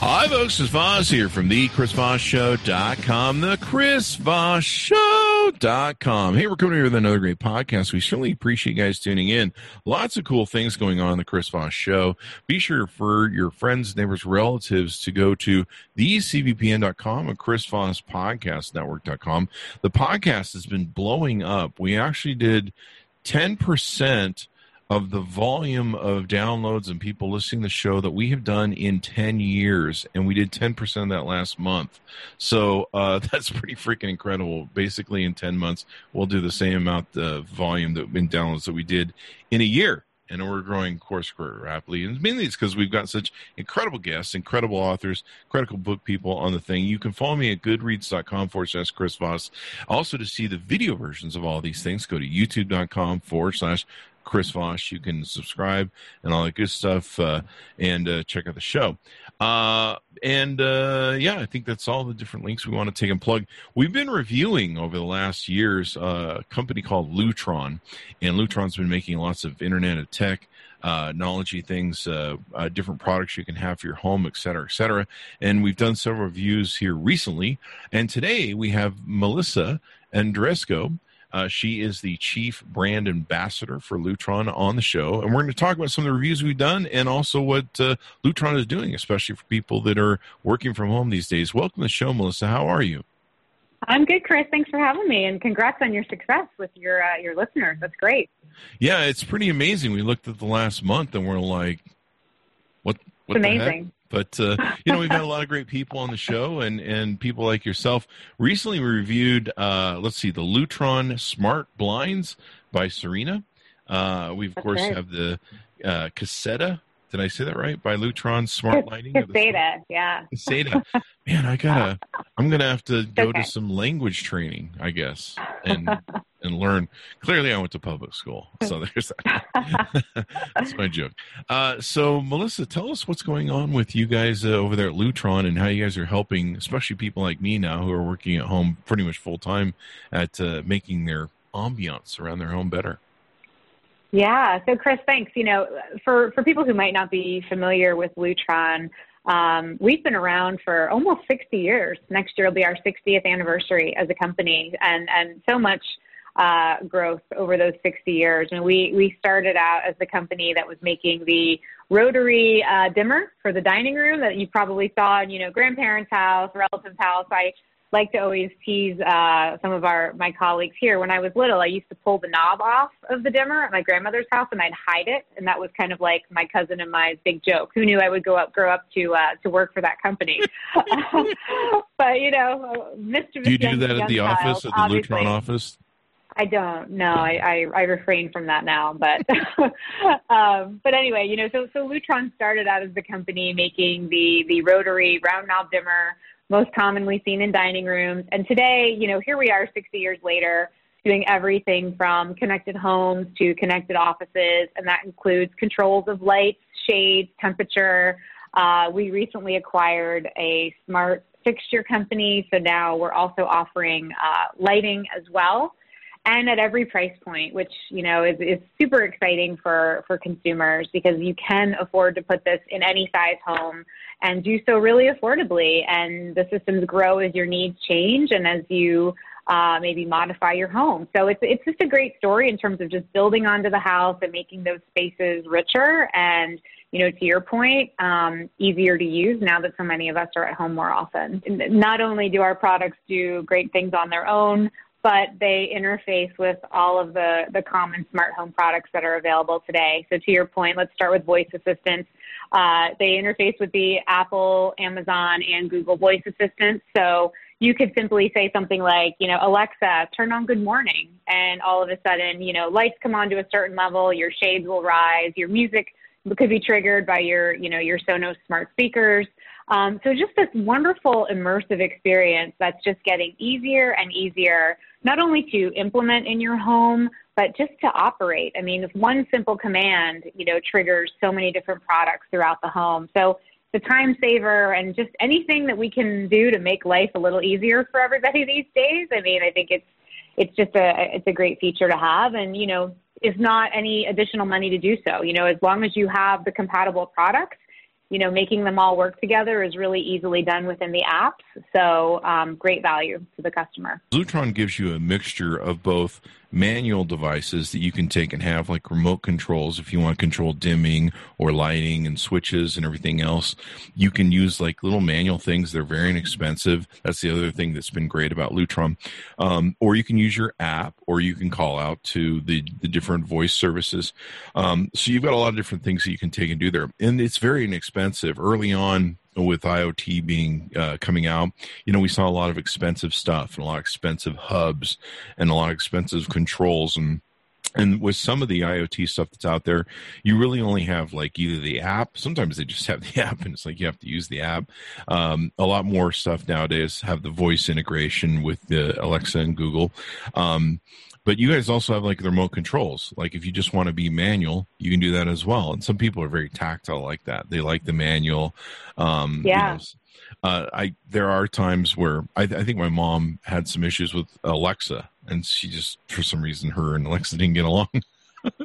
Hi, folks. It's Voss here from the Chris Voss Show.com, the Chris Voss Show.com. Hey, we're coming here with another great podcast. We certainly appreciate you guys tuning in. Lots of cool things going on the Chris Voss Show. Be sure for your friends, neighbors, relatives to go to thecvpn.com and Chris Voss Podcast Network.com. The podcast has been blowing up. We actually did 10% of the volume of downloads and people listening to the show that we have done in 10 years, and we did 10% of that last month. So that's pretty freaking incredible. Basically, in 10 months, we'll do the same amount of volume that in downloads that we did in a year. And we're growing, of course, quite rapidly. And mainly it's because we've got such incredible guests, incredible authors, incredible book people on the thing. You can follow me at goodreads.com/Chris Voss. Also, to see the video versions of all these things, go to youtube.com/Chris Voss. You can subscribe and all that good stuff and check out the show. I think that's all the different links we want to take and plug. We've been reviewing over the last years a company called Lutron, and Lutron's been making lots of Internet of Tech technology things, different products you can have for your home, et cetera, et cetera. And we've done several reviews here recently. And today we have Melissa Andresco. She is the chief brand ambassador for Lutron on the show. And we're going to talk about some of the reviews we've done and also what Lutron is doing, especially for people that are working from home these days. Welcome to the show, Melissa. How are you? I'm good, Chris. Thanks for having me, and congrats on your success with your listeners. That's great. Yeah, it's pretty amazing. We looked at the last month and we're like, what it's amazing. The heck? But, we've had a lot of great people on the show and people like yourself. Recently, we reviewed, the Lutron Smart Blinds by Serena. We, of course, have the Caseta. Did I say that right? By Lutron Smart Lighting. Caseta, yeah. Caseta. Man, I'm going to have to go to some language training, I guess, and learn. Clearly, I went to public school, so there's that. That's my joke. So, Melissa, tell us what's going on with you guys over there at Lutron and how you guys are helping, especially people like me now who are working at home pretty much full-time at making their ambiance around their home better. Yeah. So, Chris, thanks. For people who might not be familiar with Lutron, we've been around for almost 60 years. Next year will be our 60th anniversary as a company, and so much growth over those 60 years. And we started out as the company that was making the rotary dimmer for the dining room that you probably saw in, grandparents' house, relatives' house. I like to always tease some of my colleagues here. When I was little, I used to pull the knob off of the dimmer at my grandmother's house, and I'd hide it. And that was kind of like my cousin and my big joke. Who knew I would grow up to work for that company? But mischievous. Do you do that at the office, at the Lutron office? I don't know. I refrain from that now, but but anyway, so Lutron started out as the company making the rotary round knob dimmer, most commonly seen in dining rooms. And today, here we are 60 years later doing everything from connected homes to connected offices. And that includes controls of lights, shades, temperature. We recently acquired a smart fixture company. So now we're also offering lighting as well. And at every price point, which, is super exciting for consumers, because you can afford to put this in any size home and do so really affordably. And the systems grow as your needs change and as you maybe modify your home. So it's just a great story in terms of just building onto the house and making those spaces richer and, to your point, easier to use now that so many of us are at home more often. Not only do our products do great things on their own, but they interface with all of the common smart home products that are available today. So to your point, let's start with voice assistants. They interface with the Apple, Amazon, and Google voice assistants. So you could simply say something like, Alexa, turn on good morning. And all of a sudden, lights come on to a certain level, your shades will rise, your music could be triggered by your Sonos smart speakers. So just this wonderful immersive experience that's just getting easier and easier, not only to implement in your home, but just to operate. I mean, one simple command, you know, triggers so many different products throughout the home. So the time saver and just anything that we can do to make life a little easier for everybody these days. I mean, I think it's just a great feature to have, and, you know, it's not any additional money to do so. You know, as long as you have the compatible products, you know, making them all work together is really easily done within the apps. So great value to the customer. Lutron gives you a mixture of both manual devices that you can take and have, like remote controls if you want to control dimming or lighting and switches and everything else. You can use like little manual things. They're very inexpensive. That's the other thing that's been great about Lutron. Or you can use your app, or you can call out to the different voice services. So you've got a lot of different things that you can take and do there. And it's very inexpensive. Early on, with IoT being coming out, you know, we saw a lot of expensive stuff and a lot of expensive hubs and a lot of expensive controls. And with some of the IoT stuff that's out there, you really only have like either the app. Sometimes they just have the app and it's like you have to use the app. A lot more stuff nowadays have the voice integration with the Alexa and Google. But you guys also have like the remote controls. Like if you just want to be manual, you can do that as well. And some people are very tactile like that. They like the manual. Yeah. You know, there are times where I think my mom had some issues with Alexa, and she just, for some reason, her and Alexa didn't get along.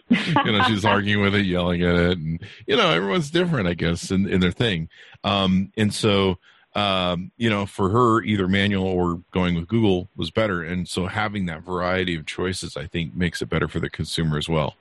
You know, she's arguing with it, yelling at it, and, you know, everyone's different, I guess, in their thing. You know, for her, either manual or going with Google was better. And so having that variety of choices, I think, makes it better for the consumer as well.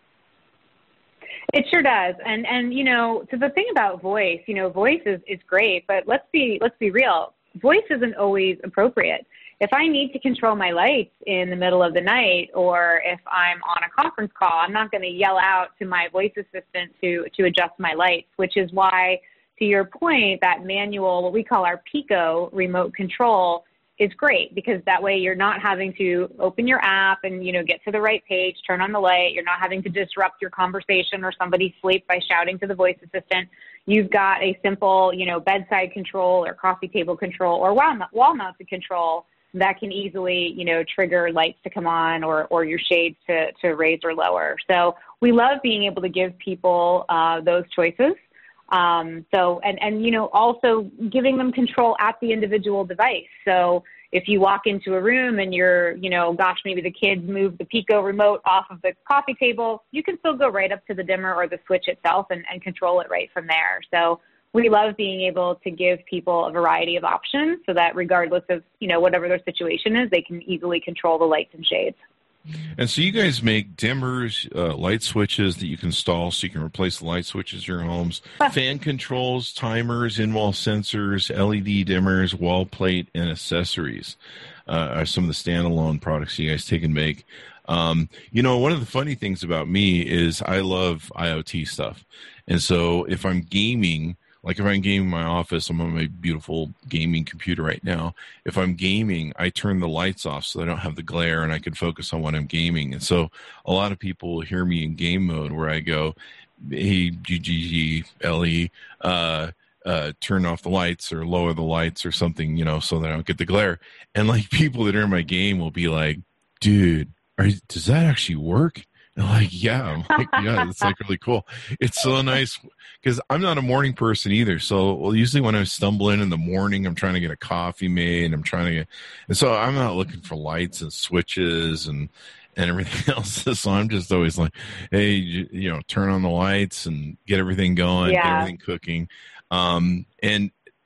It sure does. And you know, so the thing about voice, you know, voice is great, but let's be real. Voice isn't always appropriate. If I need to control my lights in the middle of the night, or if I'm on a conference call, I'm not going to yell out to my voice assistant to adjust my lights, which is why, to your point, that manual, what we call our Pico remote control, is great, because that way you're not having to open your app and, you know, get to the right page, turn on the light. You're not having to disrupt your conversation or somebody's sleep by shouting to the voice assistant. You've got a simple, you know, bedside control or coffee table control or wall-mounted control that can easily, you know, trigger lights to come on or your shades to raise or lower. So we love being able to give people those choices. You know, also giving them control at the individual device. So if you walk into a room and you're, you know, gosh, maybe the kids moved the Pico remote off of the coffee table, you can still go right up to the dimmer or the switch itself and control it right from there. So we love being able to give people a variety of options so that regardless of, you know, whatever their situation is, they can easily control the lights and shades. And so you guys make dimmers, light switches that you can install so you can replace the light switches in your homes, fan controls, timers, in-wall sensors, LED dimmers, wall plate, and accessories are some of the standalone products you guys take and make. You know, one of the funny things about me is I love IoT stuff. And so if I'm gaming, like if I'm gaming in my office, I'm on my beautiful gaming computer right now. If I'm gaming, I turn the lights off so I don't have the glare and I can focus on what I'm gaming. And so a lot of people hear me in game mode where I go, hey, GGGLE, turn off the lights or lower the lights or something, you know, so that I don't get the glare. And like people that are in my game will be like, dude, does that actually work? Like, yeah, I'm like, yeah, it's like really cool. It's so nice because I'm not a morning person either. So usually when I stumble in the morning, I'm trying to get a coffee made. And so I'm not looking for lights and switches and everything else. So I'm just always like, hey, you know, turn on the lights and get everything going, yeah. Get everything cooking. And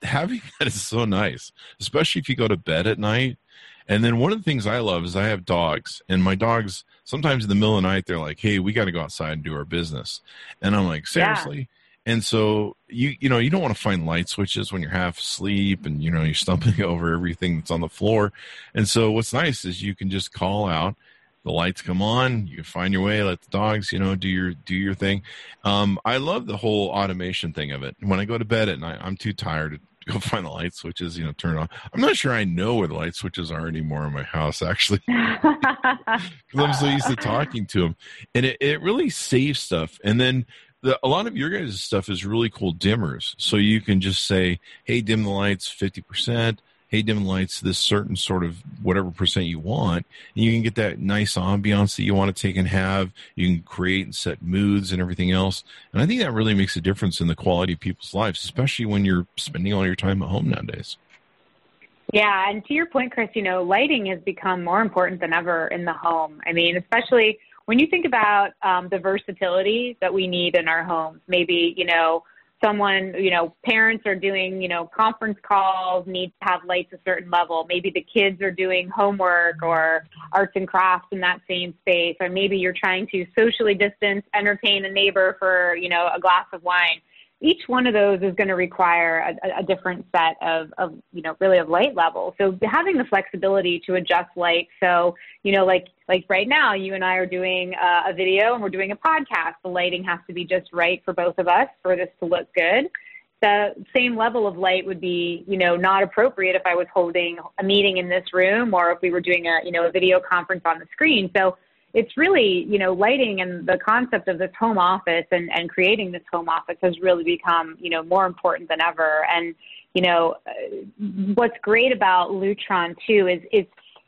having that is so nice, especially if you go to bed at night. And then one of the things I love is I have dogs, and my dogs sometimes in the middle of the night, they're like, hey, we got to go outside and do our business. And I'm like, seriously? Yeah. And so, you know, you don't want to find light switches when you're half asleep and, you know, you're stumbling over everything that's on the floor. And so what's nice is you can just call out, the lights come on, you can find your way, let the dogs, you know, do your thing. I love the whole automation thing of it. When I go to bed at night, I'm too tired to go find the light switches, you know, turn on. I'm not sure I know where the light switches are anymore in my house, actually. Because I'm so used to talking to them. And it really saves stuff. And then a lot of your guys' stuff is really cool dimmers. So you can just say, hey, dim the lights 50%. Hey, dim the lights this certain sort of whatever percent you want. And you can get that nice ambiance that you want to take and have. You can create and set moods and everything else. And I think that really makes a difference in the quality of people's lives, especially when you're spending all your time at home nowadays. Yeah, and to your point, Chris, you know, lighting has become more important than ever in the home. I mean, especially when you think about the versatility that we need in our homes. Maybe, you know, someone, you know, parents are doing, you know, conference calls, need to have lights a certain level. Maybe the kids are doing homework or arts and crafts in that same space. Or maybe you're trying to socially distance, entertain a neighbor for, you know, a glass of wine. Each one of those is going to require a different set of, you know, really of light levels. So having the flexibility to adjust light. So, you know, like right now, you and I are doing a video and we're doing a podcast. The lighting has to be just right for both of us for this to look good. The same level of light would be, you know, not appropriate if I was holding a meeting in this room or if we were doing a, you know, a video conference on the screen. So it's really, you know, lighting and the concept of this home office and creating this home office has really become, you know, more important than ever. And, you know, what's great about Lutron, too, is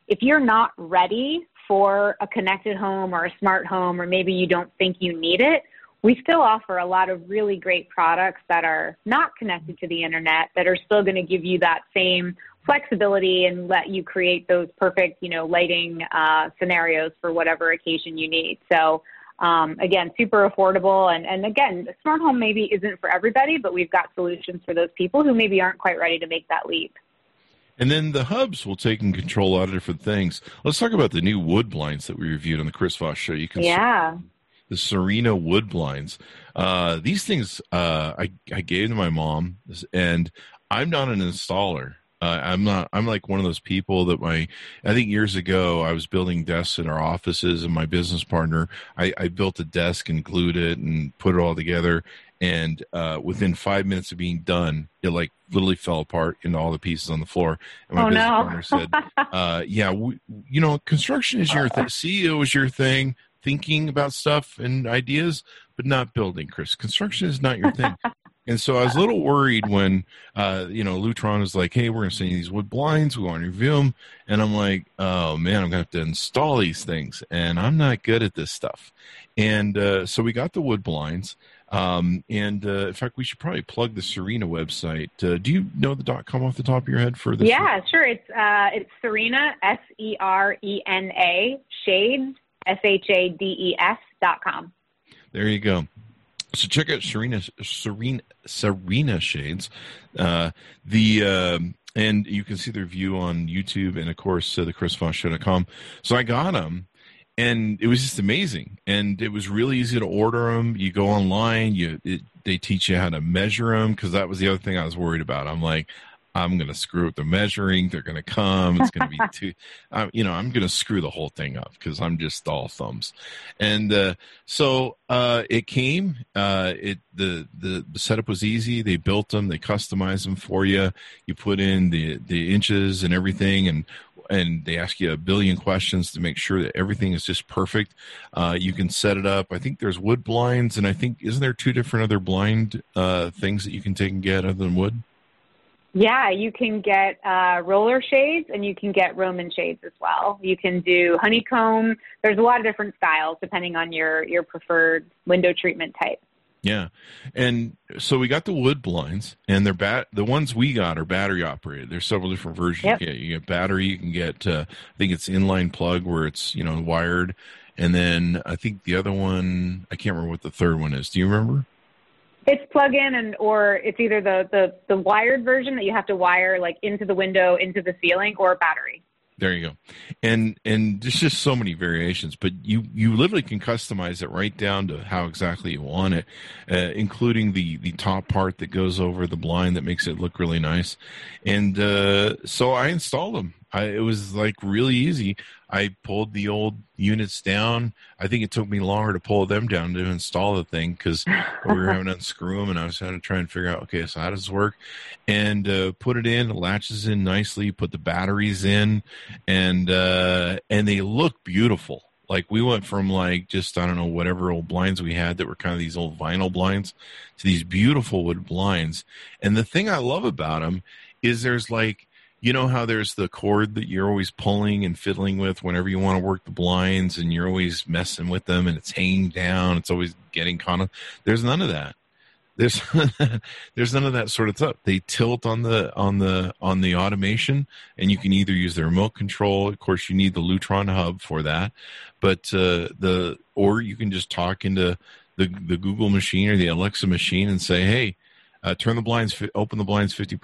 if you're not ready for a connected home or a smart home, or maybe you don't think you need it, we still offer a lot of really great products that are not connected to the internet that are still going to give you that same flexibility and let you create those perfect, you know, lighting scenarios for whatever occasion you need. So, again, super affordable. And again, the smart home maybe isn't for everybody, but we've got solutions for those people who maybe aren't quite ready to make that leap. And then the hubs will take and control a lot of different things. Let's talk about the new wood blinds that we reviewed on the Chris Voss Show. You can see the Serena wood blinds. These things I gave to my mom, and I'm not an installer. I'm like one of those people that I think years ago I was building desks in our offices, and my business partner, I built a desk and glued it and put it all together. And within 5 minutes of being done, it like literally fell apart into all the pieces on the floor. And my business partner said, you know, construction is your thing. CEO is your thing. Thinking about stuff and ideas, but not building, Chris. Construction is not your thing. And so I was a little worried when, you know, Lutron was like, hey, we're going to send you these wood blinds. We want to review them. And I'm like, oh, man, I'm going to have to install these things. And I'm not good at this stuff. And so we got the wood blinds. In fact, we should probably plug the Serena website. Do you know the .com off the top of your head for this? Yeah, sure. It's Serena, S-E-R-E-N-A, Shades, SHADES.com. There you go. So check out Serena Shades. And you can see their view on YouTube and, of course, the ChrisVossShow.com. So I got them, and it was just amazing. And it was really easy to order them. You go online. They teach you how to measure them, because that was the other thing I was worried about. I'm like, I'm going to screw up the measuring. They're going to come. It's going to be too, you know, I'm going to screw the whole thing up because I'm just all thumbs. And so it came. The setup was easy. They built them. They customized them for you. You put in the inches and everything, and they ask you a billion questions to make sure that everything is just perfect. You can set it up. I think there's wood blinds, and I think, isn't there two different other blind things that you can take and get other than wood? Yeah, you can get roller shades, and you can get Roman shades as well. You can do honeycomb. There's a lot of different styles depending on your preferred window treatment type. Yeah, and so we got the wood blinds, and they're the ones we got are battery operated. There's several different versions. Yep. You get battery. You can get I think it's inline plug where it's, you know, wired, and then I think the other one, I can't remember what the third one is. Do you remember? It's plug-in, or it's either the wired version that you have to wire like into the window, into the ceiling, or battery. There you go. And there's just so many variations, but you literally can customize it right down to how exactly you want it, including the top part that goes over the blind that makes it look really nice. And so I installed them. It was like really easy. I pulled the old units down. I think it took me longer to pull them down to install the thing because we were having to unscrew them, and I was having to try and figure out, okay, so how does this work? And put it in, it latches in nicely, put the batteries in, and they look beautiful. Like, we went from, like, just, I don't know, whatever old blinds we had that were kind of these old vinyl blinds to these beautiful wood blinds. And the thing I love about them is there's, like, you know how there's the cord that you're always pulling and fiddling with whenever you want to work the blinds, and you're always messing with them, and it's hanging down, it's always getting caught on. There's none of that. There's none of that sort of stuff. They tilt on the automation, and you can either use the remote control. Of course, you need the Lutron hub for that, but or you can just talk into the Google machine or the Alexa machine and say, "Hey, turn the blinds, open the blinds 50%."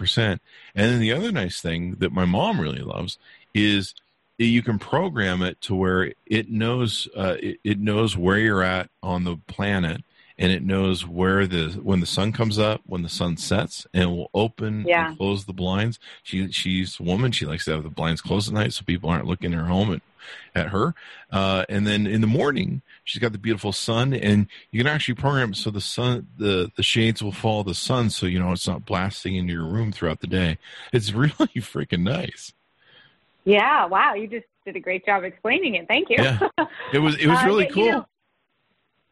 And then the other nice thing that my mom really loves is you can program it to where it knows it knows where you're at on the planet. And it knows where when the sun comes up, when the sun sets, and it will open and close the blinds. She's a woman. She likes to have the blinds closed at night so people aren't looking in her home at her. And then in the morning, she's got the beautiful sun, and you can actually program it so the sun, the shades will follow the sun, so you know it's not blasting into your room throughout the day. It's really freaking nice. Yeah! Wow! You just did a great job explaining it. Thank you. Yeah. It was really cool.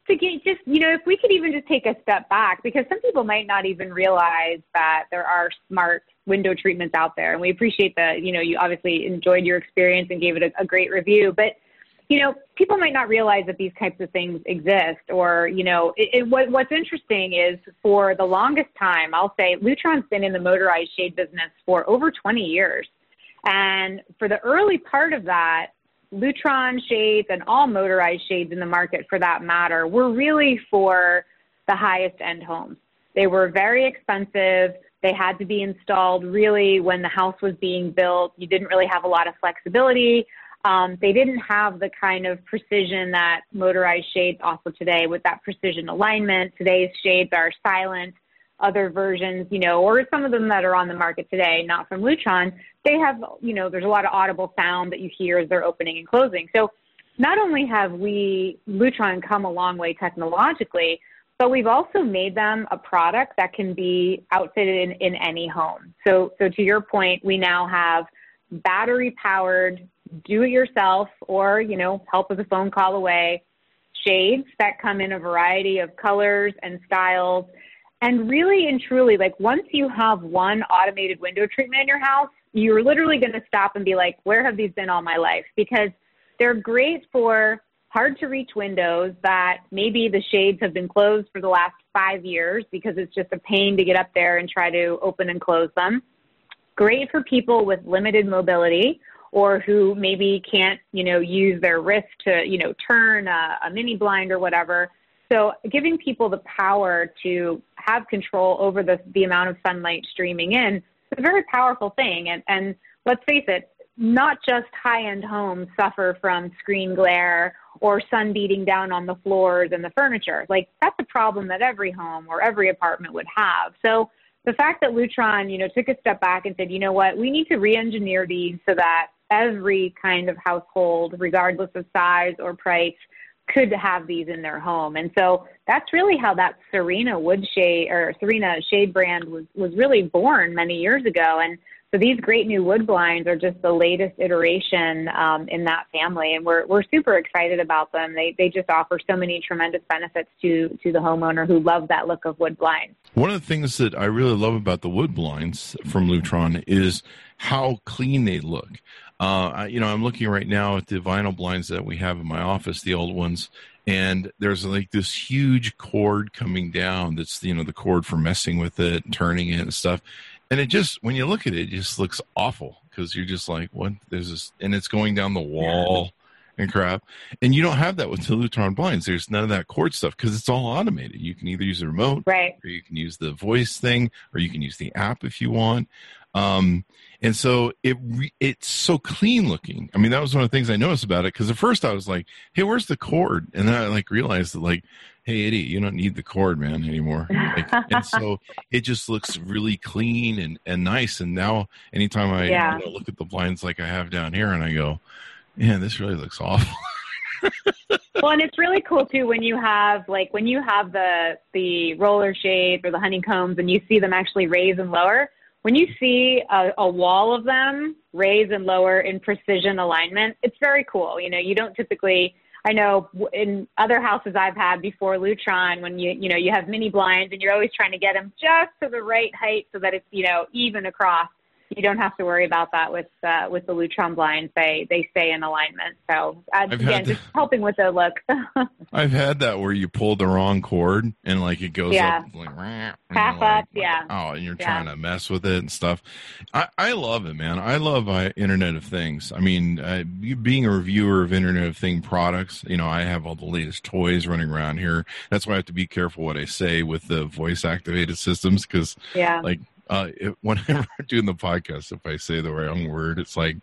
So just, you know, if we could even just take a step back, because some people might not even realize that there are smart window treatments out there. And we appreciate that, you know, you obviously enjoyed your experience and gave it a great review. But, you know, people might not realize that these types of things exist. Or, you know, what's interesting is for the longest time, I'll say Lutron's been in the motorized shade business for over 20 years. And for the early part of that, Lutron shades and all motorized shades in the market for that matter were really for the highest end homes. They were very expensive. They had to be installed really when the house was being built. You didn't really have a lot of flexibility. They didn't have the kind of precision that motorized shades offer today with that precision alignment. Today's shades are silent. Other versions, you know, or some of them that are on the market today, not from Lutron, they have, you know, there's a lot of audible sound that you hear as they're opening and closing. So not only have we, Lutron, come a long way technologically, but we've also made them a product that can be outfitted in any home. So to your point, we now have battery-powered, do-it-yourself, or, you know, help with a phone call away, shades that come in a variety of colors and styles. And really and truly, like, once you have one automated window treatment in your house, you're literally going to stop and be like, where have these been all my life? Because they're great for hard-to-reach windows that maybe the shades have been closed for the last 5 years because it's just a pain to get up there and try to open and close them. Great for people with limited mobility or who maybe can't, you know, use their wrist to, you know, turn a mini blind or whatever. So giving people the power to have control over the amount of sunlight streaming in is a very powerful thing. And let's face it, not just high-end homes suffer from screen glare or sun beating down on the floors and the furniture. Like, that's a problem that every home or every apartment would have. So the fact that Lutron, you know, took a step back and said, you know what, we need to re-engineer these so that every kind of household, regardless of size or price, could have these in their home. And so that's really how that Serena shade brand was really born many years ago. And so these great new wood blinds are just the latest iteration in that family. And we're super excited about them. They just offer so many tremendous benefits to the homeowner who loves that look of wood blinds. One of the things that I really love about the wood blinds from Lutron is how clean they look. You know, I'm looking right now at the vinyl blinds that we have in my office, the old ones, and there's like this huge cord coming down that's, you know, the cord for messing with it and turning it and stuff. And it just, when you look at it, it just looks awful because you're just like, what? There's this, and it's going down the wall and crap. And you don't have that with the Lutron blinds. There's none of that cord stuff because it's all automated. You can either use a remote, or you can use the voice thing, or you can use the app if you want. And so it's so clean looking. I mean, that was one of the things I noticed about it. Cause at first I was like, hey, where's the cord? And then I like realized that like, hey, Eddie, you don't need the cord, man, anymore. Like, and so it just looks really clean and nice. And now anytime I you know, look at the blinds, like I have down here and I go, man, this really looks awful. Well, and it's really cool too when you have like, when you have the roller shades or the honeycombs and you see them actually raise and lower. When you see a wall of them raise and lower in precision alignment, it's very cool. You know, you don't typically, I know in other houses I've had before Lutron, when you have mini blinds and you're always trying to get them just to the right height so that it's, even across. You don't have to worry about that with the Lutron blinds. They stay in alignment. So again, just helping with the look. I've had that where you pull the wrong cord and it goes up half up. Yeah. Oh, and you're trying to mess with it and stuff. I love it, man. I love Internet of Things. I mean, being a reviewer of Internet of Thing products, I have all the latest toys running around here. That's why I have to be careful what I say with the voice activated systems. Cause whenever I'm doing the podcast, if I say the wrong word, it's like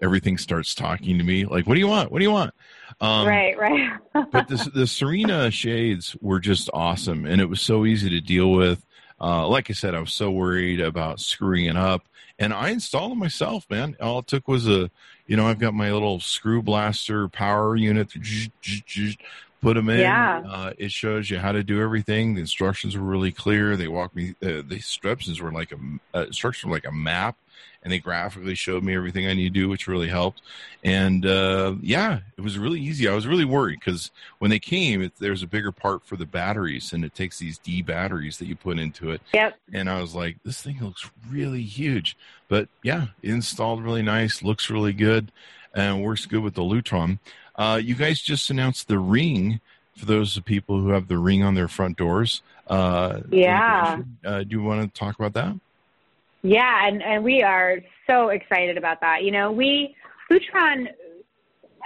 everything starts talking to me. Like, what do you want? What do you want? Right. But the Serena shades were just awesome, and it was so easy to deal with. Like I said, I was so worried about screwing it up, and I installed it myself, man. All it took was I've got my little screw blaster power unit. Put them in. Yeah. It shows you how to do everything. The instructions were really clear. They walked me. The instructions were like a map, and they graphically showed me everything I need to do, which really helped. And it was really easy. I was really worried because when they came, there's a bigger part for the batteries, and it takes these D batteries that you put into it. Yep. And I was like, this thing looks really huge, but it installed really nice, looks really good, and works good with the Lutron. You guys just announced the Ring for those people who have the Ring on their front doors. Do you want to talk about that? Yeah, and we are so excited about that. Lutron,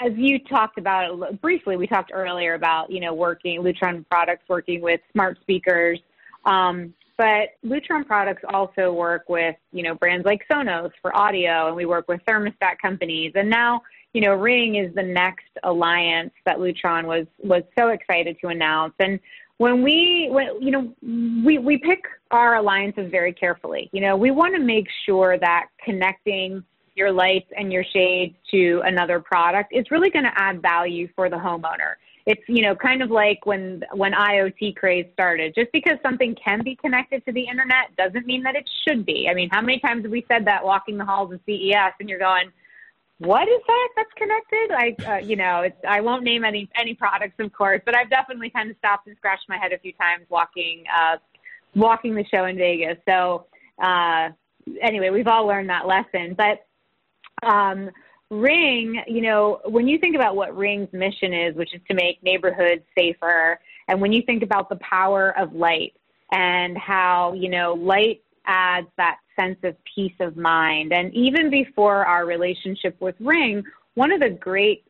as you talked about it briefly, we talked earlier about, Lutron products working with smart speakers. But Lutron products also work with, brands like Sonos for audio, and we work with thermostat companies. And now, Ring is the next alliance that Lutron was so excited to announce. And when we pick our alliances very carefully. We want to make sure that connecting your lights and your shades to another product is really going to add value for the homeowner. It's, kind of like when IoT craze started. Just because something can be connected to the internet doesn't mean that it should be. I mean, how many times have we said that walking the halls of CES and you're going, what is that that's connected? I won't name any products, of course, but I've definitely kind of stopped and scratched my head a few times walking the show in Vegas. So anyway, we've all learned that lesson. But Ring, when you think about what Ring's mission is, which is to make neighborhoods safer, and when you think about the power of light and how, light adds that sense of peace of mind. And even before our relationship with Ring, one of the great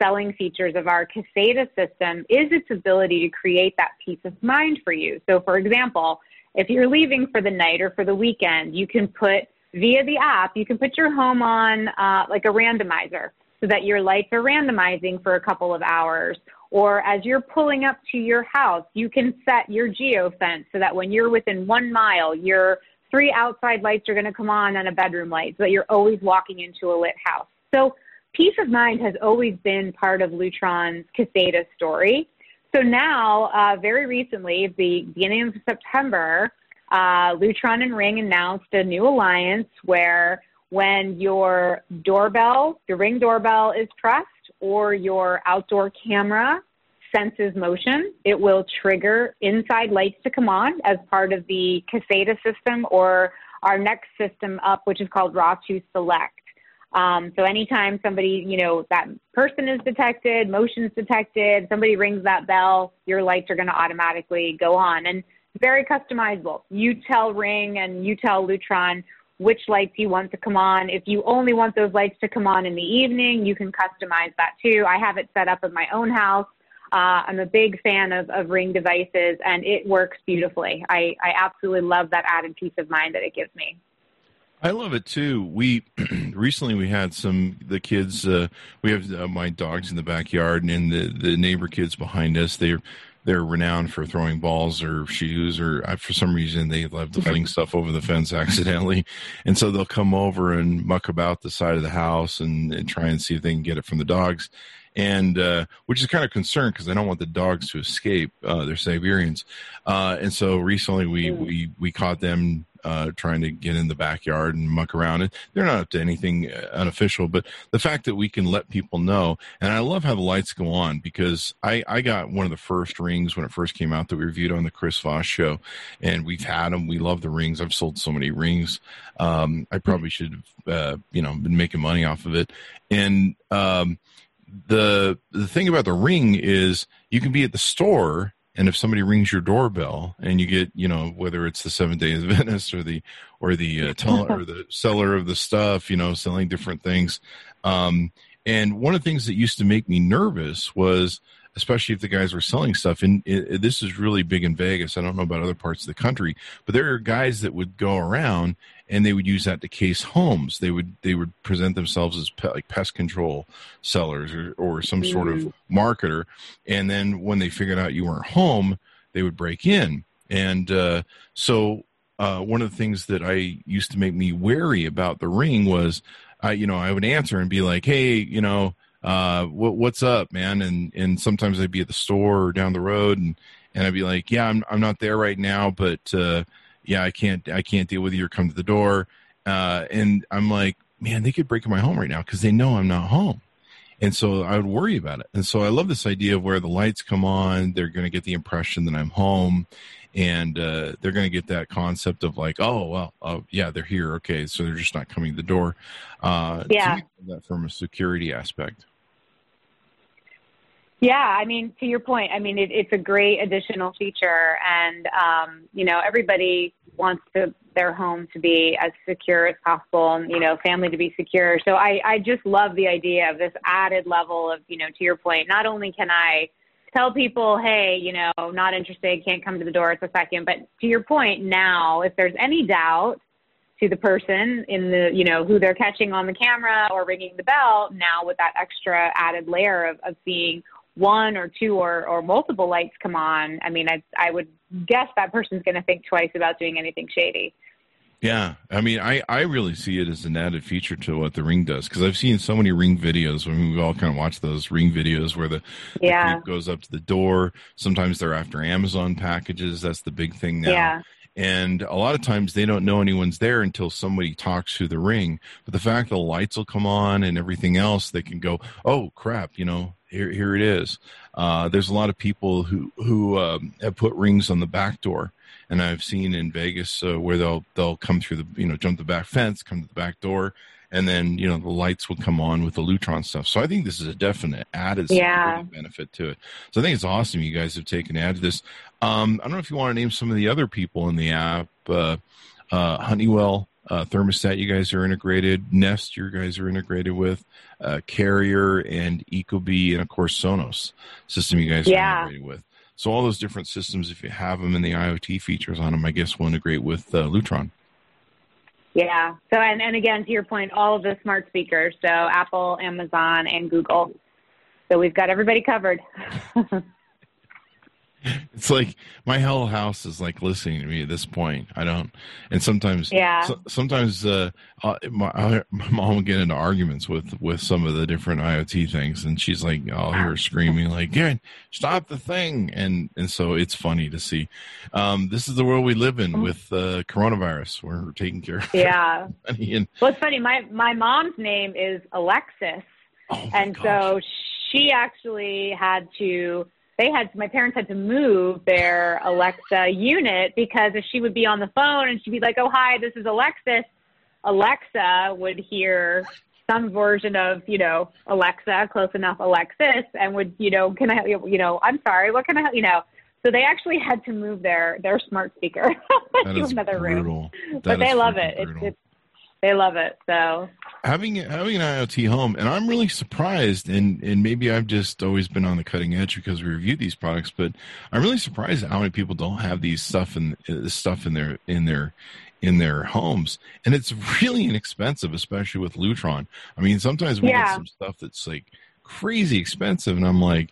selling features of our Caseta system is its ability to create that peace of mind for you. So, for example, if you're leaving for the night or for the weekend, you can put, via the app, you can put your home on a randomizer so that your lights are randomizing for a couple of hours. Or as you're pulling up to your house, you can set your geofence so that when you're within 1 mile, your 3 outside lights are going to come on and a bedroom light so that you're always walking into a lit house. So peace of mind has always been part of Lutron's Caseta story. So now, very recently, the beginning of September, Lutron and Ring announced a new alliance where when your doorbell, your Ring doorbell is pressed, or your outdoor camera senses motion, it will trigger inside lights to come on as part of the Caseta system or our next system up, which is called RA2 Select. So anytime somebody, that person is detected, motion's detected, somebody rings that bell, your lights are going to automatically go on. And very customizable. You tell Ring and you tell Lutron which lights you want to come on. If you only want those lights to come on in the evening, you can customize that too. I have it set up in my own house. I'm a big fan of Ring devices, and it works beautifully. I absolutely love that added peace of mind that it gives me. I love it too. We recently had the kids. We have my dogs in the backyard, and the neighbor kids behind us. They're renowned for throwing balls or shoes, or for some reason they love throwing stuff over the fence accidentally. And so they'll come over and muck about the side of the house and try and see if they can get it from the dogs. And which is kind of concerned because I don't want the dogs to escape. They're Siberians. And so recently we caught them trying to get in the backyard and muck around. And they're not up to anything unofficial, but the fact that we can let people know, and I love how the lights go on, because I got one of the first Rings when it first came out that we reviewed on the Chris Voss show, and we've had them. We love the Rings. I've sold so many Rings. I probably should have, been making money off of it. And the thing about the Ring is you can be at the store, and if somebody rings your doorbell and you get, whether it's the 7 Days of Venice or the seller of the stuff, selling different things. And one of the things that used to make me nervous was, especially if the guys were selling stuff, and this is really big in Vegas. I don't know about other parts of the country, but there are guys that would go around and they would use that to case homes. They would present themselves as pest control sellers or some sort of marketer. And then when they figured out you weren't home, they would break in. And so one of the things that I used to make me wary about the Ring was, I would answer and be like, hey, what's up, man? And sometimes I'd be at the store or down the road, and I'd be like, yeah, I'm not there right now, but yeah, I can't deal with you or come to the door. And I'm like, man, they could break in my home right now because they know I'm not home. And so I would worry about it. And so I love this idea of where the lights come on, they're going to get the impression that I'm home, and they're going to get that concept of like, oh, they're here. Okay, so they're just not coming to the door. Yeah. That from a security aspect. Yeah, to your point, it's a great additional feature, and, everybody wants their home to be as secure as possible and, family to be secure. So I just love the idea of this added level of, to your point, not only can I tell people, hey, not interested, can't come to the door, it's a second, but to your point now, if there's any doubt to the person in the, who they're catching on the camera or ringing the bell, now with that extra added layer of seeing one or two or multiple lights come on, I would guess that person's going to think twice about doing anything shady. Yeah. I really see it as an added feature to what the Ring does, because I've seen so many Ring videos. We all kind of watch those Ring videos where the creep goes up to the door. Sometimes they're after Amazon packages. That's the big thing now. Yeah. And a lot of times they don't know anyone's there until somebody talks through the Ring. But the fact the lights will come on and everything else, they can go, oh, crap, here it is. There's a lot of people who have put rings on the back door. And I've seen in Vegas where they'll come through jump the back fence, come to the back door, and then, the lights will come on with the Lutron stuff. So I think this is a definite added benefit to it. So I think it's awesome you guys have taken ad to this. I don't know if you want to name some of the other people in the app. Honeywell thermostat, you guys are integrated. Nest, you guys are integrated with. Carrier and Ecobee, and, of course, Sonos system you guys are integrated with. So all those different systems, if you have them and the IoT features on them, I guess will integrate with Lutron. Yeah. So, and again, to your point, all of the smart speakers, so Apple, Amazon, and Google. So we've got everybody covered. It's like my whole house is like listening to me at this point. Sometimes my mom will get into arguments with some of the different IoT things, and she's like, I'll hear her screaming like, yeah, stop the thing. And so it's funny to see. This is the world we live in with coronavirus. We're taking care of everybody. Well, it's funny. My mom's name is Alexis. Oh, and gosh. So she actually my parents had to move their Alexa unit, because if she would be on the phone and she'd be like, oh, hi, this is Alexis, Alexa would hear some version of, Alexa, close enough, Alexis, and would, can I, I'm sorry, what can I, So they actually had to move their smart speaker to another room. But they love it. They love it. So having an IoT home, and I'm really surprised, and maybe I've just always been on the cutting edge because we review these products, but I'm really surprised at how many people don't have these stuff in their homes. And it's really inexpensive, especially with Lutron. Sometimes we get some stuff that's like crazy expensive, and I'm like,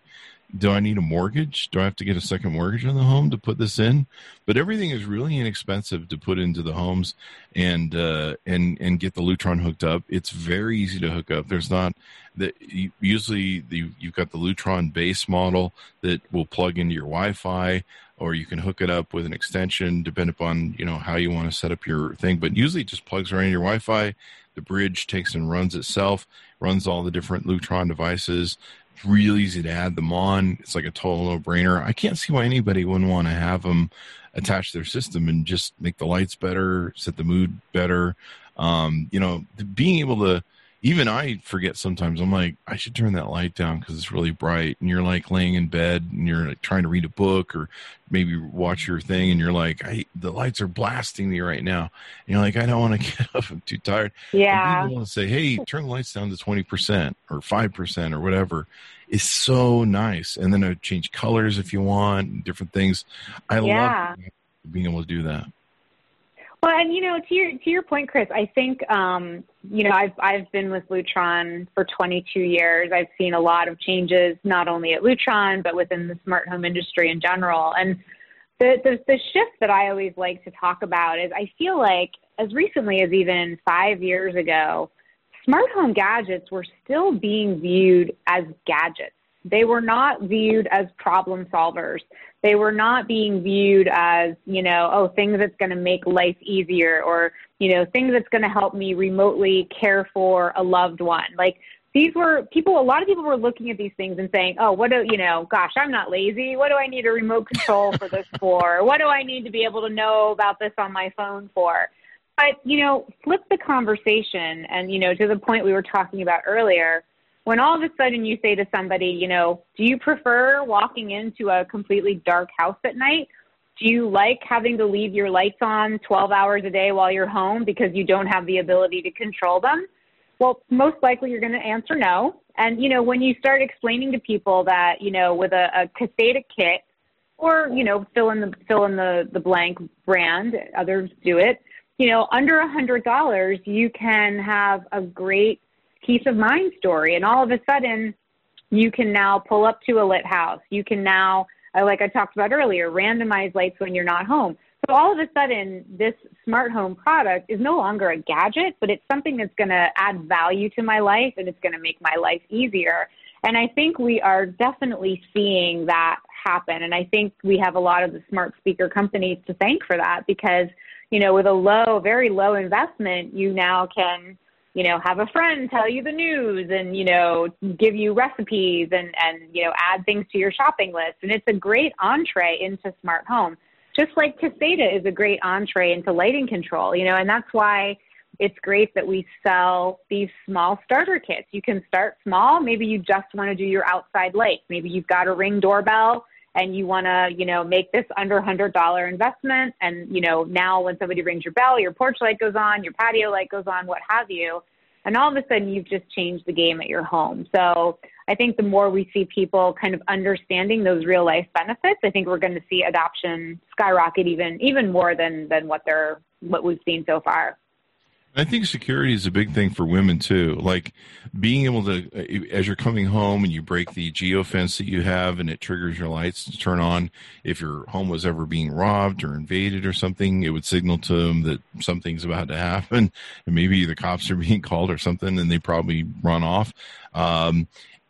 do I need a mortgage? Do I have to get a second mortgage on the home to put this in? But everything is really inexpensive to put into the homes and get the Lutron hooked up. It's very easy to hook up. There's not that usually you've got the Lutron base model that will plug into your Wi-Fi, or you can hook it up with an extension, depending upon, you know, how you want to set up your thing. But usually it just plugs right into your Wi-Fi. The bridge takes and runs itself, runs all the different Lutron devices. It's real easy to add them on. It's like a total no-brainer. I can't see why anybody wouldn't want to have them attached to their system and just make the lights better, set the mood better. You know, being able to, even I forget sometimes, I'm like, I should turn that light down because it's really bright. And you're like laying in bed and you're like trying to read a book or maybe watch your thing. And you're like, the lights are blasting me right now. And you're like, I don't want to get up. I'm too tired. Yeah. And people want to say, hey, turn the lights down to 20% or 5% or whatever. It's so nice. And then I change colors if you want and different things. I love being able to do that. Well, and, you know, to your point, Chris, I think, you know, I've been with Lutron for 22 years. I've seen a lot of changes, not only at Lutron, but within the smart home industry in general. And the shift that I always like to talk about is I feel like as recently as even 5 years ago, smart home gadgets were still being viewed as gadgets. They were not viewed as problem solvers. They were not being viewed as, you know, oh, things that's going to make life easier, or, you know, things that's going to help me remotely care for a loved one. Like, these were people, a lot of people were looking at these things and saying, oh, what do, you know, gosh, I'm not lazy. What do I need a remote control for this for? What do I need to be able to know about this on my phone for? But, you know, flip the conversation and, you know, to the point we were talking about earlier, when all of a sudden you say to somebody, you know, do you prefer walking into a completely dark house at night? Do you like having to leave your lights on 12 hours a day while you're home because you don't have the ability to control them? Well, most likely you're going to answer no. And, you know, when you start explaining to people that, you know, with a Caseta kit or, you know, fill in the blank brand, others do it, you know, under $100, you can have a great peace of mind story. And all of a sudden you can now pull up to a lit house. You can now, like I talked about earlier, randomize lights when you're not home. So all of a sudden this smart home product is no longer a gadget, but it's something that's going to add value to my life and it's going to make my life easier. And I think we are definitely seeing that happen. And I think we have a lot of the smart speaker companies to thank for that because, you know, with a low, very low investment, you now can, you know, have a friend tell you the news and, you know, give you recipes and, you know, add things to your shopping list. And it's a great entree into smart home, just like Caseta is a great entree into lighting control, you know, and that's why it's great that we sell these small starter kits. You can start small. Maybe you just want to do your outside lights. Maybe you've got a Ring doorbell and you want to, you know, make this under $100 investment. And, you know, now when somebody rings your bell, your porch light goes on, your patio light goes on, what have you. And all of a sudden you've just changed the game at your home. So I think the more we see people kind of understanding those real life benefits, I think we're going to see adoption skyrocket even more than what we've seen so far. I think security is a big thing for women too. Like being able to, as you're coming home and you break the geo fence that you have and it triggers your lights to turn on. If your home was ever being robbed or invaded or something, it would signal to them that something's about to happen and maybe the cops are being called or something and they probably run off.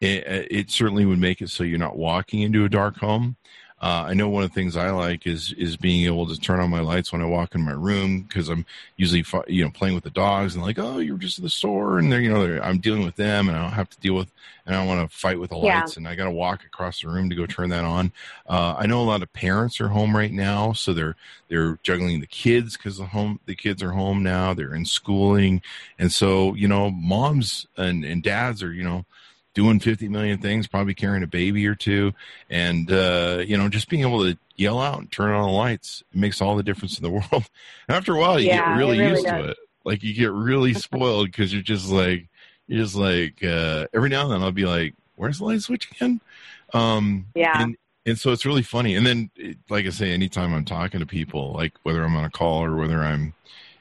It certainly would make it so you're not walking into a dark home. I know one of the things I like is being able to turn on my lights when I walk in my room because I'm usually, you know, playing with the dogs and like, oh, you were just at the store and they're, you know, I'm dealing with them and I don't have to deal with, and I don't want to fight with the lights and I got to walk across the room to go turn that on. I know a lot of parents are home right now, so they're juggling the kids because the kids are home now. They're in schooling, and so, you know, moms and dads are, you know, doing 50 million things, probably carrying a baby or two. And, you know, just being able to yell out and turn on the lights makes all the difference in the world. And after a while, you get really used to it. Like you get really spoiled because you're just like, every now and then I'll be like, where's the light switch again? And so it's really funny. And then, like I say, anytime I'm talking to people, like whether I'm on a call or whether I'm,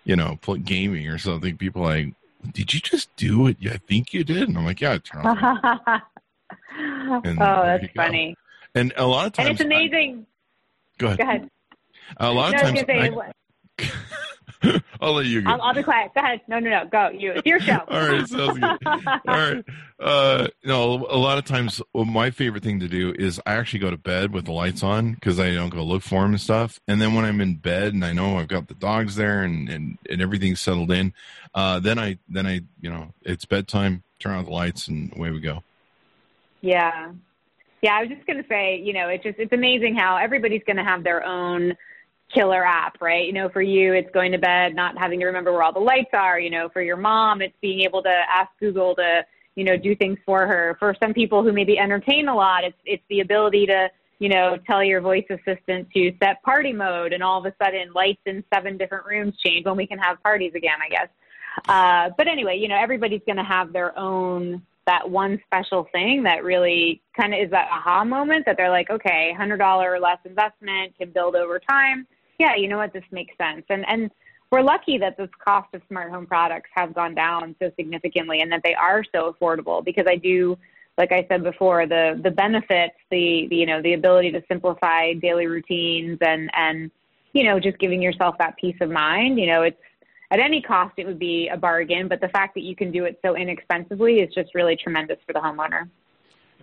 you know, gaming or something, people are like, did you just do what I think you did? And I'm like, yeah, I turned off. Oh, that's funny. And a lot of times, and it's amazing. Go ahead. A lot of times, I'll let you go. I'll be quiet. Go ahead. No. Go. You. It's your show. All right. Sounds good. All right. No, a lot of times, my favorite thing to do is I actually go to bed with the lights on because I don't go look for them and stuff. And then when I'm in bed and I know I've got the dogs there and everything's settled in, then I it's bedtime. Turn on the lights and away we go. Yeah. Yeah, I was just going to say, it's amazing how everybody's going to have their own killer app, right? For you, it's going to bed, not having to remember where all the lights are. For your mom, it's being able to ask Google to, do things for her. For some people who maybe entertain a lot, it's the ability to, tell your voice assistant to set party mode, and all of a sudden lights in 7 different rooms change when we can have parties again, I guess. But anyway, everybody's going to have their own, that one special thing that really kind of is that aha moment that they're like, okay, $100 or less investment can build over time. Yeah, you know what? This makes sense. And we're lucky that the cost of smart home products have gone down so significantly and that they are so affordable, because I do, like I said before, the benefits, the ability to simplify daily routines and just giving yourself that peace of mind, it's, at any cost, it would be a bargain, but the fact that you can do it so inexpensively is just really tremendous for the homeowner.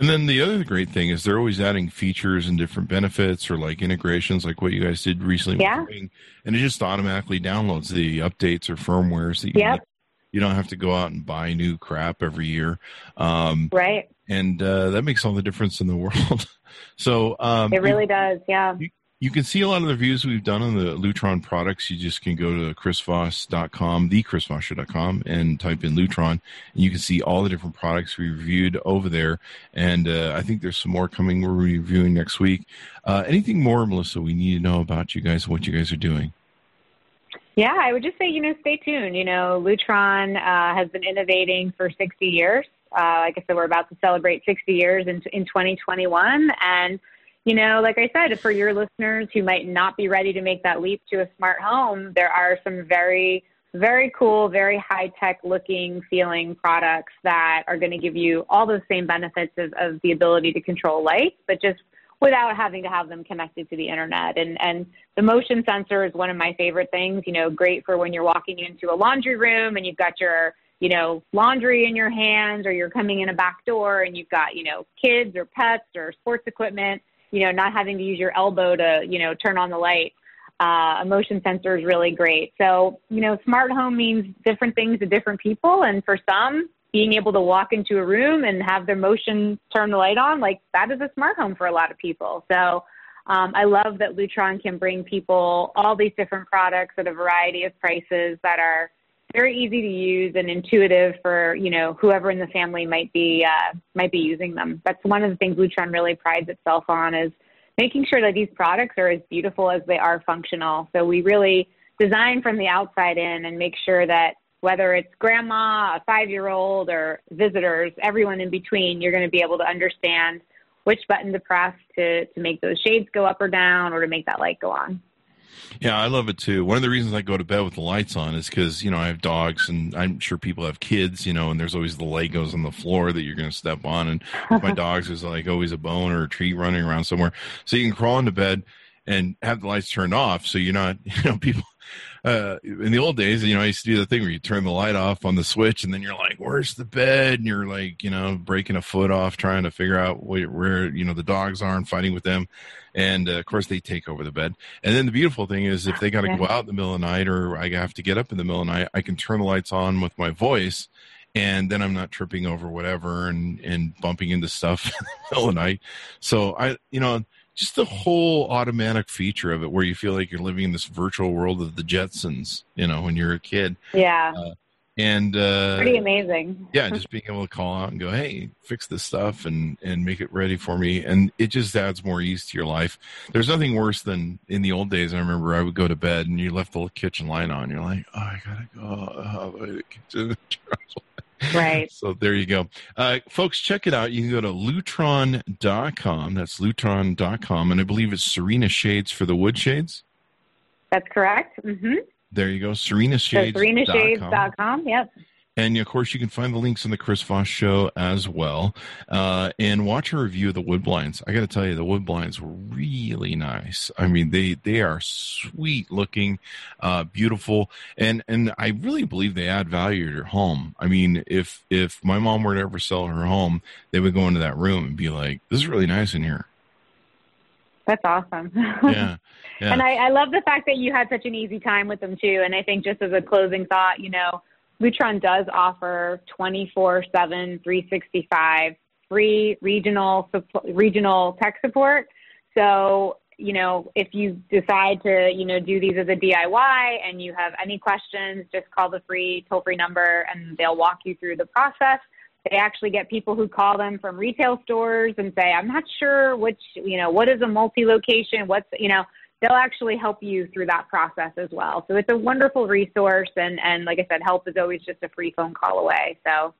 And then the other great thing is they're always adding features and different benefits or like integrations, like what you guys did recently. Yeah. With Ring, and it just automatically downloads the updates or firmwares that you yep. You don't have to go out and buy new crap every year. Right. And that makes all the difference in the world. So it really does, yeah. You can see a lot of the reviews we've done on the Lutron products. You just can go to chrisvoss.com, thechrisvosshow.com, and type in Lutron. And you can see all the different products we reviewed over there. And I think there's some more coming we're reviewing next week. Anything more, Melissa, we need to know about you guys, what you guys are doing? Yeah, I would just say, stay tuned. Lutron has been innovating for 60 years. Like I said, we're about to celebrate 60 years in 2021. And like I said, for your listeners who might not be ready to make that leap to a smart home, there are some very, very cool, very high-tech looking, feeling products that are going to give you all those same benefits of the ability to control lights, but just without having to have them connected to the internet. And the motion sensor is one of my favorite things, great for when you're walking into a laundry room and you've got your, laundry in your hands, or you're coming in a back door and you've got, kids or pets or sports equipment. Not having to use your elbow to, turn on the light. A motion sensor is really great. So, smart home means different things to different people. And for some, being able to walk into a room and have their motion turn the light on, like that is a smart home for a lot of people. So I love that Lutron can bring people all these different products at a variety of prices that are very easy to use and intuitive for, whoever in the family might be using them. That's one of the things Lutron really prides itself on, is making sure that these products are as beautiful as they are functional. So we really design from the outside in and make sure that whether it's grandma, a 5-year-old, or visitors, everyone in between, you're going to be able to understand which button to press to make those shades go up or down, or to make that light go on. Yeah, I love it too. One of the reasons I go to bed with the lights on is because, I have dogs, and I'm sure people have kids, and there's always the Legos on the floor that you're going to step on. And with my dogs, there's like always a bone or a tree running around somewhere. So you can crawl into bed and have the lights turned off. So you're not, people in the old days, I used to do the thing where you turn the light off on the switch and then you're like, where's the bed? And you're like, breaking a foot off, trying to figure out where the dogs are and fighting with them. And of course they take over the bed. And then the beautiful thing is if they got to go out in the middle of the night, or I have to get up in the middle of the night, I can turn the lights on with my voice. And then I'm not tripping over whatever and bumping into stuff in the middle of the night. So just the whole automatic feature of it, where you feel like you're living in this virtual world of the Jetsons, when you're a kid. Yeah. Pretty amazing. Yeah. Just being able to call out and go, hey, fix this stuff and make it ready for me. And it just adds more ease to your life. There's nothing worse than in the old days. I remember I would go to bed and you left the kitchen light on. You're like, oh, I got to go. Right. So there you go. Folks, check it out. You can go to Lutron.com. That's Lutron.com. And I believe it's Serena Shades for the wood shades. That's correct. Mm-hmm. There you go. Serena Shades.com. So SerenaShades.com. Yep. And, of course, you can find the links in the Chris Voss Show as well. And watch a review of the wood blinds. I got to tell you, the wood blinds were really nice. I mean, they are sweet-looking, beautiful, and I really believe they add value to your home. I mean, if my mom were to ever sell her home, they would go into that room and be like, this is really nice in here. That's awesome. Yeah. And I love the fact that you had such an easy time with them, too. And I think just as a closing thought, you know, Lutron does offer 24/7, 365 free regional tech support. So, you know, if you decide to, you know, do these as a DIY and you have any questions, just call the free toll-free number and they'll walk you through the process. They actually get people who call them from retail stores and say, I'm not sure which, you know, what is a multi-location? What's, you know, they'll actually help you through that process as well. So it's a wonderful resource. And like I said, help is always just a free phone call away. So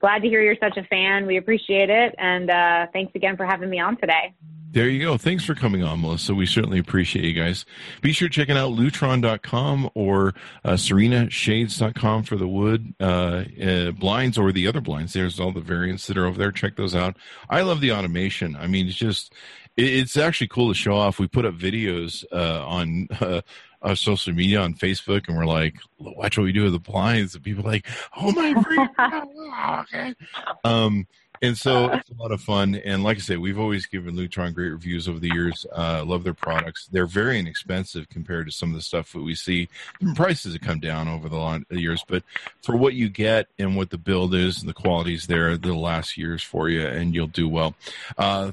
glad to hear you're such a fan. We appreciate it. And thanks again for having me on today. There you go. Thanks for coming on, Melissa. We certainly appreciate you guys. Be sure to check out Lutron.com or SerenaShades.com for the wood blinds or the other blinds. There's all the variants that are over there. Check those out. I love the automation. I mean, it's actually cool to show off. We put up videos on our social media on Facebook, and we're like, watch what we do with the blinds. And people are like, oh, my God. Okay. And so it's a lot of fun. And like I say, we've always given Lutron great reviews over the years. Love their products. They're very inexpensive compared to some of the stuff that we see. And prices have come down over the years. But for what you get and what the build is and the quality's there, they'll last years for you, and you'll do well.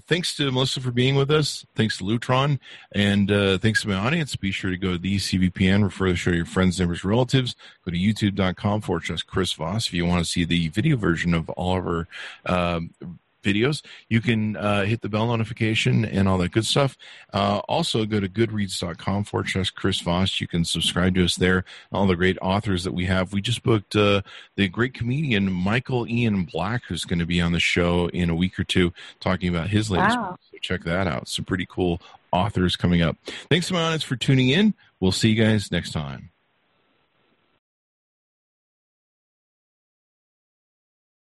Thanks to Melissa for being with us. Thanks to Lutron. And thanks to my audience. Be sure to go to the ECVPN. Refer the show to your friends, neighbors, relatives. Go to youtube.com/Chris Voss. If you want to see the video version of all of our videos, you can hit the bell notification and all that good stuff. Also, go to goodreads.com /Chris Voss. You can subscribe to us there. All the great authors that we have. We just booked the great comedian Michael Ian Black, who's going to be on the show in a week or two, talking about his latest. Wow. So check that out. Some pretty cool authors coming up. Thanks to my audience for tuning in. We'll see you guys next time.